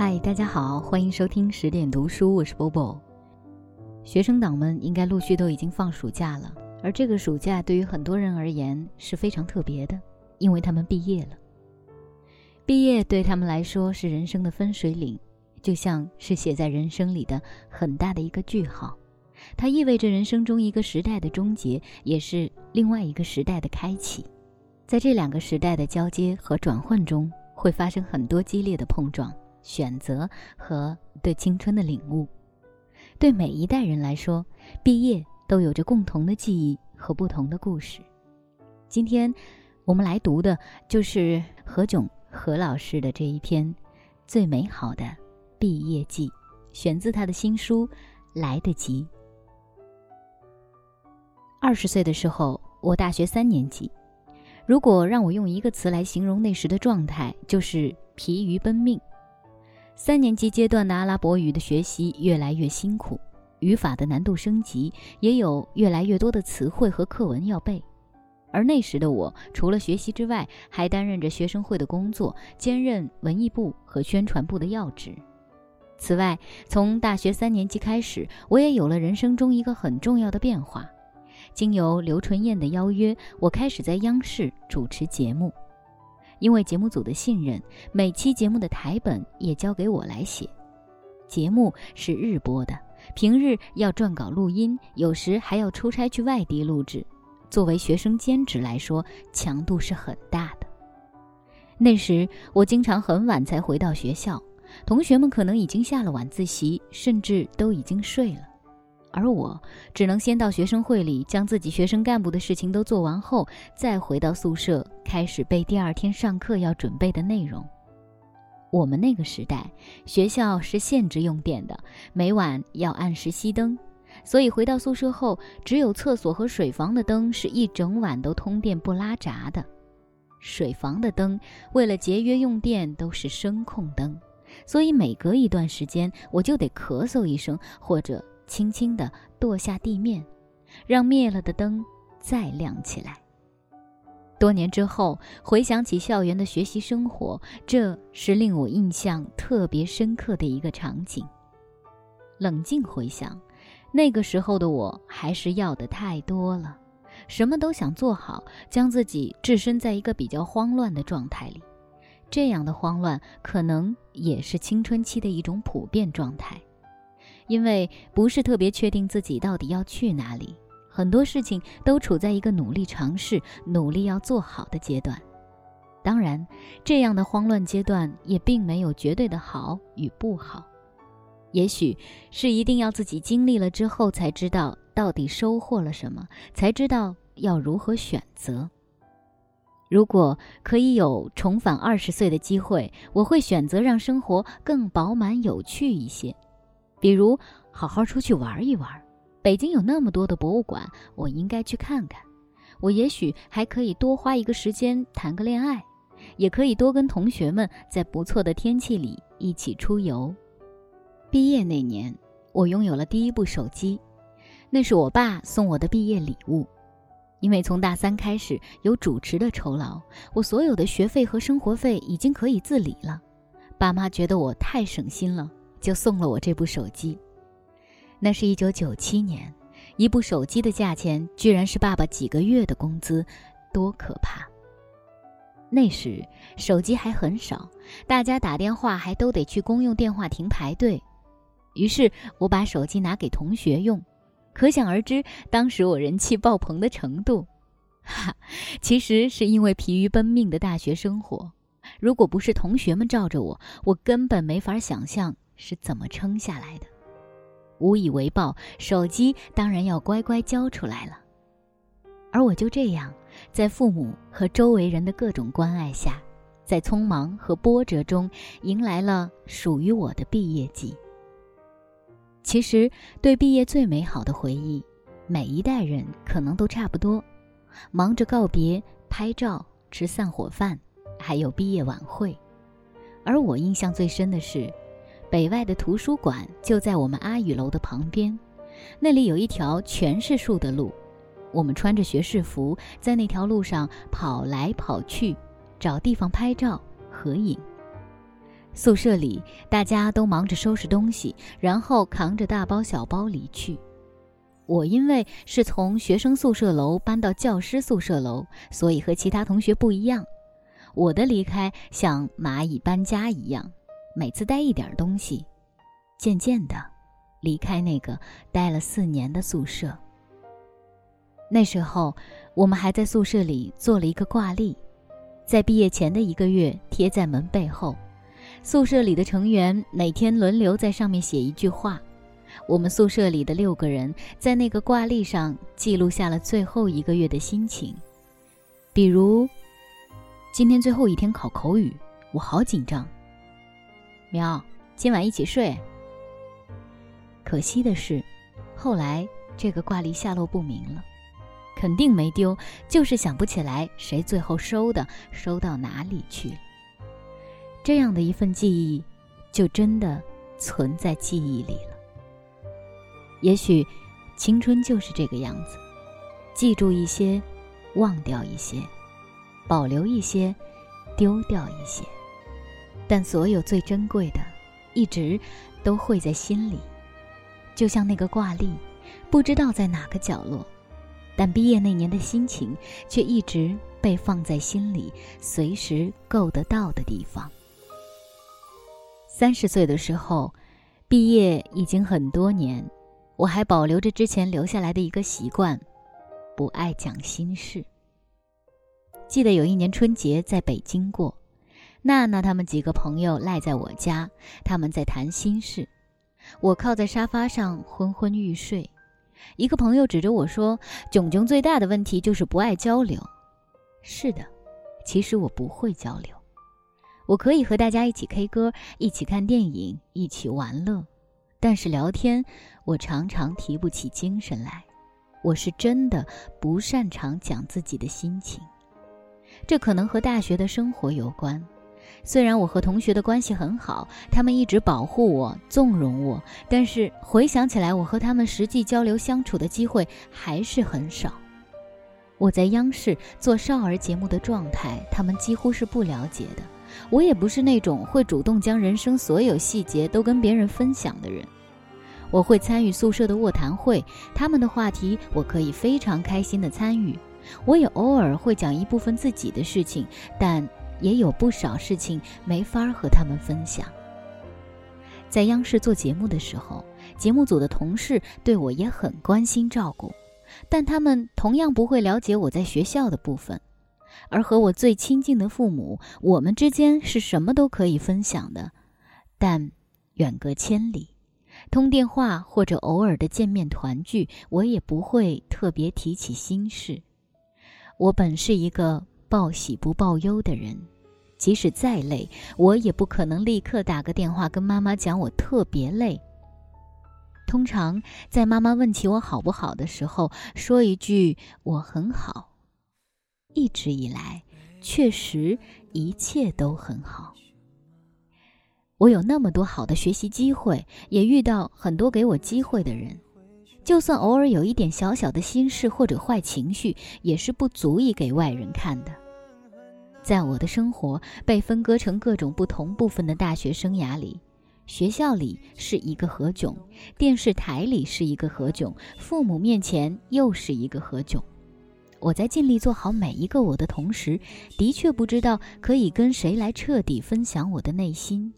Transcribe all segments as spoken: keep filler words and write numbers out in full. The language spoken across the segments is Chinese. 嗨，大家好，欢迎收听十点读书，我是 Bobo。 学生党们应该陆续都已经放暑假了，而这个暑假对于很多人而言是非常特别的，因为他们毕业了。毕业对他们来说是人生的分水岭，就像是写在人生里的很大的一个句号，它意味着人生中一个时代的终结，也是另外一个时代的开启。在这两个时代的交接和转换中，会发生很多激烈的碰撞、选择和对青春的领悟。对每一代人来说，毕业都有着共同的记忆和不同的故事。今天我们来读的就是何炅何老师的这一篇《最美好的毕业季》，选自他的新书《来得及》。二十岁的时候，我大学三年级。如果让我用一个词来形容那时的状态，就是疲于奔命。三年级阶段的阿拉伯语的学习越来越辛苦，语法的难度升级，也有越来越多的词汇和课文要背。而那时的我，除了学习之外，还担任着学生会的工作，兼任文艺部和宣传部的要职。此外，从大学三年级开始，我也有了人生中一个很重要的变化。经由刘纯燕的邀约，我开始在央视主持节目。因为节目组的信任，每期节目的台本也交给我来写。节目是日播的，平日要撰稿录音，有时还要出差去外地录制。作为学生兼职来说，强度是很大的。那时我经常很晚才回到学校，同学们可能已经下了晚自习，甚至都已经睡了，而我只能先到学生会里将自己学生干部的事情都做完后，再回到宿舍开始背第二天上课要准备的内容。我们那个时代，学校是限制用电的，每晚要按时熄灯，所以回到宿舍后，只有厕所和水房的灯是一整晚都通电不拉闸的。水房的灯为了节约用电都是声控灯，所以每隔一段时间我就得咳嗽一声，或者轻轻地跺下地面，让灭了的灯再亮起来。多年之后回想起校园的学习生活，这是令我印象特别深刻的一个场景。冷静回想，那个时候的我还是要的太多了，什么都想做好，将自己置身在一个比较慌乱的状态里。这样的慌乱可能也是青春期的一种普遍状态，因为不是特别确定自己到底要去哪里，很多事情都处在一个努力尝试、努力要做好的阶段。当然，这样的慌乱阶段也并没有绝对的好与不好，也许是一定要自己经历了之后才知道到底收获了什么，才知道要如何选择。如果可以有重返二十岁的机会，我会选择让生活更饱满有趣一些，比如好好出去玩一玩，北京有那么多的博物馆，我应该去看看。我也许还可以多花一个时间谈个恋爱，也可以多跟同学们在不错的天气里一起出游。毕业那年，我拥有了第一部手机，那是我爸送我的毕业礼物。因为从大三开始有主持的酬劳，我所有的学费和生活费已经可以自理了。爸妈觉得我太省心了，就送了我这部手机。那是一九九七年，一部手机的价钱居然是爸爸几个月的工资，多可怕！那时手机还很少，大家打电话还都得去公用电话亭排队。于是我把手机拿给同学用，可想而知当时我人气爆棚的程度。哈，其实是因为疲于奔命的大学生活，如果不是同学们罩着我，我根本没法想象是怎么撑下来的。无以为报，手机当然要乖乖交出来了。而我就这样，在父母和周围人的各种关爱下，在匆忙和波折中迎来了属于我的毕业季。其实对毕业最美好的回忆，每一代人可能都差不多，忙着告别、拍照、吃散伙饭，还有毕业晚会。而我印象最深的是，北外的图书馆就在我们阿语楼的旁边，那里有一条全是树的路，我们穿着学士服在那条路上跑来跑去，找地方拍照合影。宿舍里大家都忙着收拾东西，然后扛着大包小包离去。我因为是从学生宿舍楼搬到教师宿舍楼，所以和其他同学不一样。我的离开像蚂蚁搬家一样，每次带一点东西，渐渐地离开那个待了四年的宿舍。那时候我们还在宿舍里做了一个挂历，在毕业前的一个月贴在门背后，宿舍里的成员每天轮流在上面写一句话。我们宿舍里的六个人在那个挂历上记录下了最后一个月的心情，比如今天最后一天考口语，我好紧张。喵，今晚一起睡。可惜的是，后来这个挂历下落不明了，肯定没丢，就是想不起来谁最后收的，收到哪里去了。这样的一份记忆，就真的存在记忆里了。也许青春就是这个样子，记住一些，忘掉一些，保留一些，丢掉一些，但所有最珍贵的，一直都会在心里。就像那个挂历，不知道在哪个角落，但毕业那年的心情却一直被放在心里，随时够得到的地方。三十岁的时候，毕业已经很多年，我还保留着之前留下来的一个习惯，不爱讲心事。记得有一年春节在北京过，娜娜他们几个朋友赖在我家，他们在谈心事。我靠在沙发上昏昏欲睡，一个朋友指着我说，囧囧最大的问题就是不爱交流。是的，其实我不会交流。我可以和大家一起 K 歌，一起看电影，一起玩乐，但是聊天我常常提不起精神来。我是真的不擅长讲自己的心情，这可能和大学的生活有关。虽然我和同学的关系很好，他们一直保护我，纵容我，但是回想起来，我和他们实际交流相处的机会还是很少。我在央视做少儿节目的状态，他们几乎是不了解的。我也不是那种会主动将人生所有细节都跟别人分享的人。我会参与宿舍的卧谈会，他们的话题我可以非常开心地参与。我也偶尔会讲一部分自己的事情，但也有不少事情没法和他们分享。在央视做节目的时候，节目组的同事对我也很关心照顾，但他们同样不会了解我在学校的部分。而和我最亲近的父母，我们之间是什么都可以分享的，但远隔千里，通电话或者偶尔的见面团聚，我也不会特别提起心事。我本是一个报喜不报忧的人，即使再累，我也不可能立刻打个电话跟妈妈讲我特别累。通常在妈妈问起我好不好的时候，说一句我很好。一直以来，确实一切都很好。我有那么多好的学习机会，也遇到很多给我机会的人。就算偶尔有一点小小的心事或者坏情绪，也是不足以给外人看的。在我的生活被分割成各种不同部分的大学生涯里，学校里是一个何炅，电视台里是一个何炅，父母面前又是一个何炅。我在尽力做好每一个我的同时，的确不知道可以跟谁来彻底分享我的内心。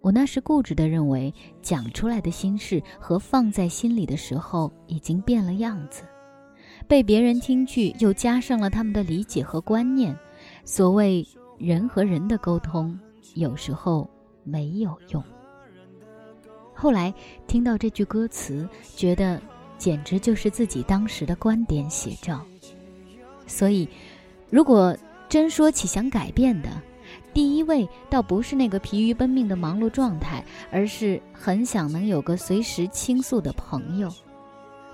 我那时固执地认为，讲出来的心事和放在心里的时候已经变了样子，被别人听去又加上了他们的理解和观念。所谓人和人的沟通，有时候没有用。后来听到这句歌词，觉得简直就是自己当时的观点写照。所以，如果真说起想改变的，第一位倒不是那个疲于奔命的忙碌状态，而是很想能有个随时倾诉的朋友。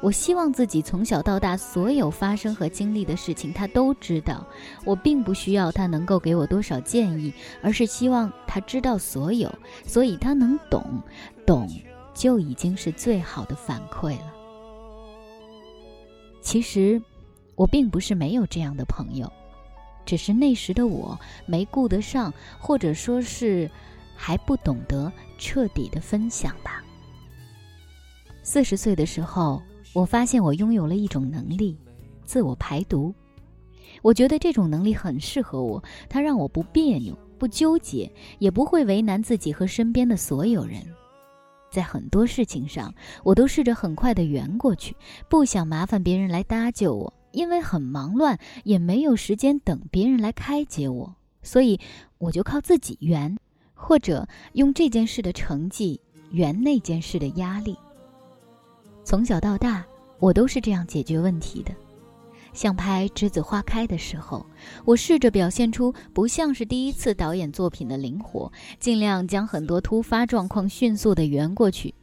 我希望自己从小到大所有发生和经历的事情他都知道，我并不需要他能够给我多少建议，而是希望他知道所有，所以他能懂，懂就已经是最好的反馈了。其实，我并不是没有这样的朋友，只是那时的我没顾得上，或者说是还不懂得彻底的分享吧。四十岁的时候，我发现我拥有了一种能力，自我排毒。我觉得这种能力很适合我，它让我不别扭，不纠结，也不会为难自己和身边的所有人。在很多事情上，我都试着很快地圆过去，不想麻烦别人来搭救我，因为很忙乱，也没有时间等别人来开解我，所以我就靠自己圆，或者用这件事的成绩圆那件事的压力。从小到大，我都是这样解决问题的。像拍《栀子花开》的时候，我试着表现出不像是第一次导演作品的灵活，尽量将很多突发状况迅速地圆过去。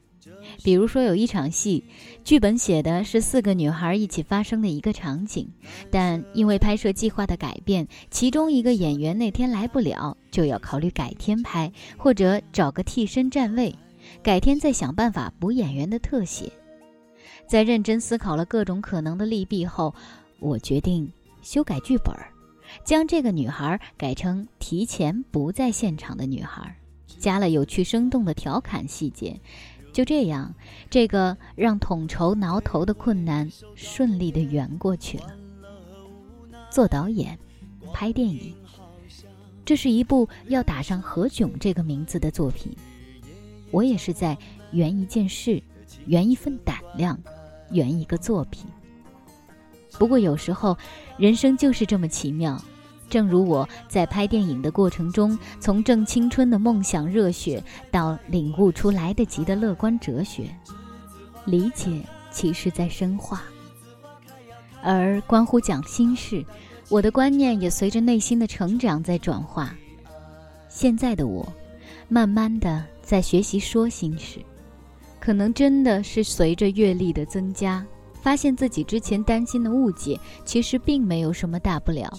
比如说有一场戏，剧本写的是四个女孩一起发生的一个场景，但因为拍摄计划的改变，其中一个演员那天来不了，就要考虑改天拍，或者找个替身站位，改天再想办法补演员的特写。在认真思考了各种可能的利弊后，我决定修改剧本，将这个女孩改成提前不在现场的女孩，加了有趣生动的调侃细节。就这样，这个让统筹挠头的困难顺利地圆过去了。做导演，拍电影，这是一部要打上何炅这个名字的作品。我也是在圆一件事，圆一份胆量，圆一个作品。不过有时候，人生就是这么奇妙。正如我在拍电影的过程中，从正青春的梦想热血到领悟出来得及的乐观哲学，理解其实在深化。而关乎讲心事，我的观念也随着内心的成长在转化。现在的我，慢慢的在学习说心事，可能真的是随着阅历的增加，发现自己之前担心的误解其实并没有什么大不了，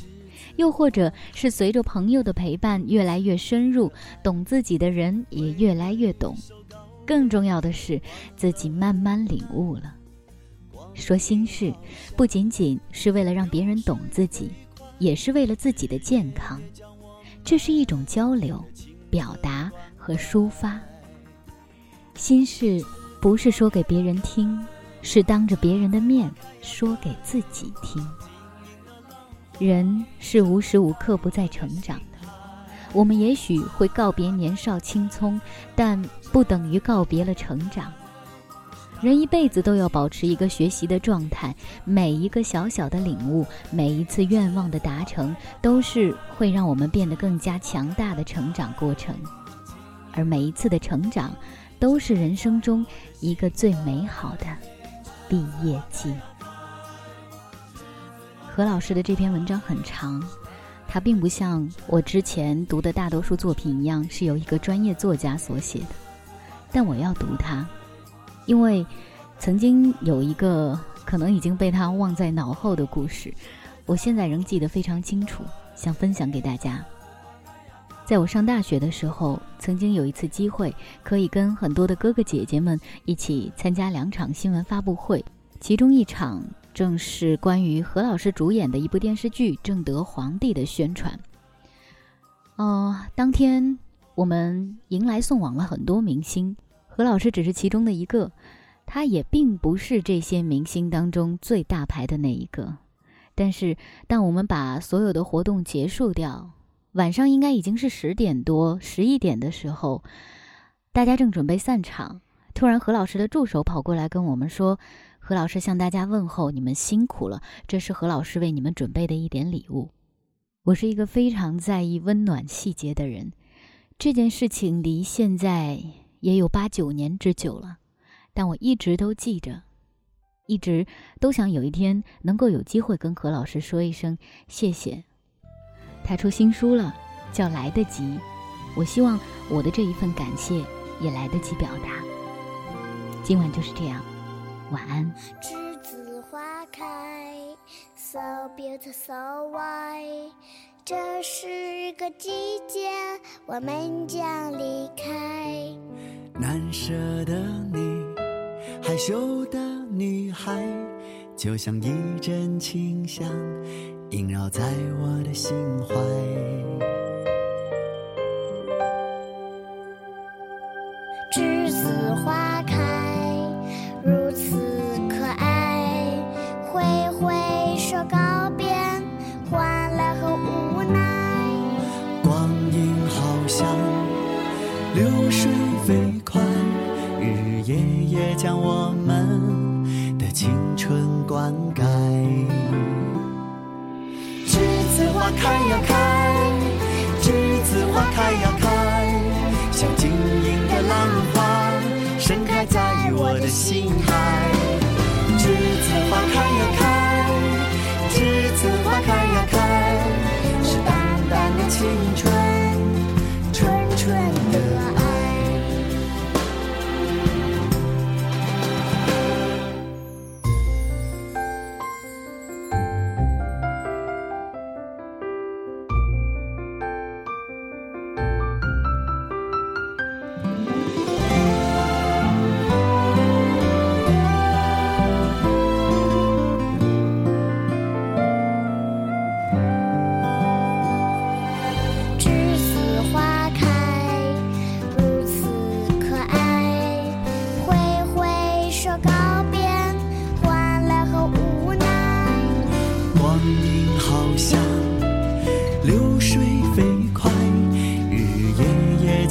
又或者是随着朋友的陪伴越来越深入，懂自己的人也越来越懂，更重要的是自己慢慢领悟了。说心事不仅仅是为了让别人懂自己，也是为了自己的健康，这是一种交流、表达和抒发。心事不是说给别人听，是当着别人的面说给自己听。人是无时无刻不在成长的，我们也许会告别年少青葱，但不等于告别了成长。人一辈子都要保持一个学习的状态，每一个小小的领悟，每一次愿望的达成，都是会让我们变得更加强大的成长过程。而每一次的成长，都是人生中一个最美好的毕业季。何老师的这篇文章很长，它并不像我之前读的大多数作品一样是由一个专业作家所写的，但我要读它，因为曾经有一个可能已经被他忘在脑后的故事，我现在仍记得非常清楚，想分享给大家。在我上大学的时候，曾经有一次机会可以跟很多的哥哥姐姐们一起参加两场新闻发布会，其中一场正是关于何老师主演的一部电视剧《正德皇帝》的宣传。哦、呃，当天我们迎来送往了很多明星，何老师只是其中的一个，他也并不是这些明星当中最大牌的那一个。但是当我们把所有的活动结束掉，晚上应该已经是十点多、十一点的时候，大家正准备散场，突然何老师的助手跑过来跟我们说，何老师向大家问候，你们辛苦了，这是何老师为你们准备的一点礼物。我是一个非常在意温暖细节的人，这件事情离现在也有八九年之久了，但我一直都记着，一直都想有一天能够有机会跟何老师说一声谢谢。他出新书了，叫《来得及》，我希望我的这一份感谢也来得及表达。今晚就是这样，晚安。栀子花开 So beautiful, so white， 这是个季节，我们将离开。难舍的你，害羞的女孩，就像一阵清香萦绕在我的心怀。栀子花开如此可爱，挥挥手告别欢乐和无奈。光阴好像流水飞快，日日夜夜将我们的青春灌溉。栀子花开呀开，栀子花开呀开，像晶莹的浪花盛开在我的心海。栀子花开呀开，栀子花开呀开，是淡淡的青春，纯纯的爱。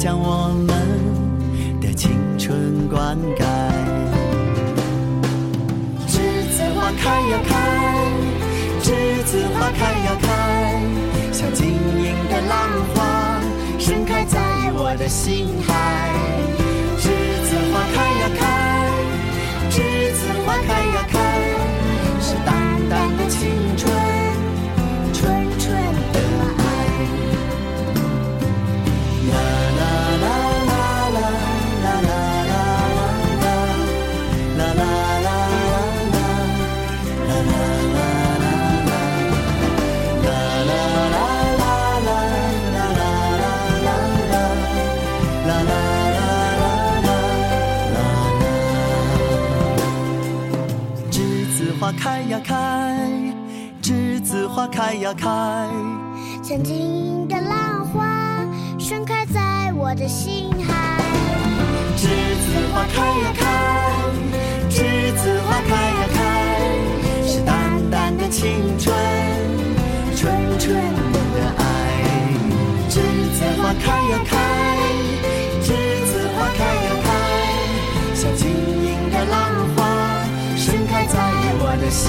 将我们的青春灌溉。栀子花开呀开，栀子花开呀开，像晶莹的浪花盛开在我的心海。栀子花开呀开，栀子花开呀开，是淡淡的青春，纯纯的爱。栀子花开呀开，栀子花开呀开，像晶莹的浪花盛开在我的心海。栀子花开呀开，栀子花开呀开，是淡淡的青春，纯纯的爱。栀子花开呀开，栀子花开呀开，像晶莹的浪花盛开在我的心。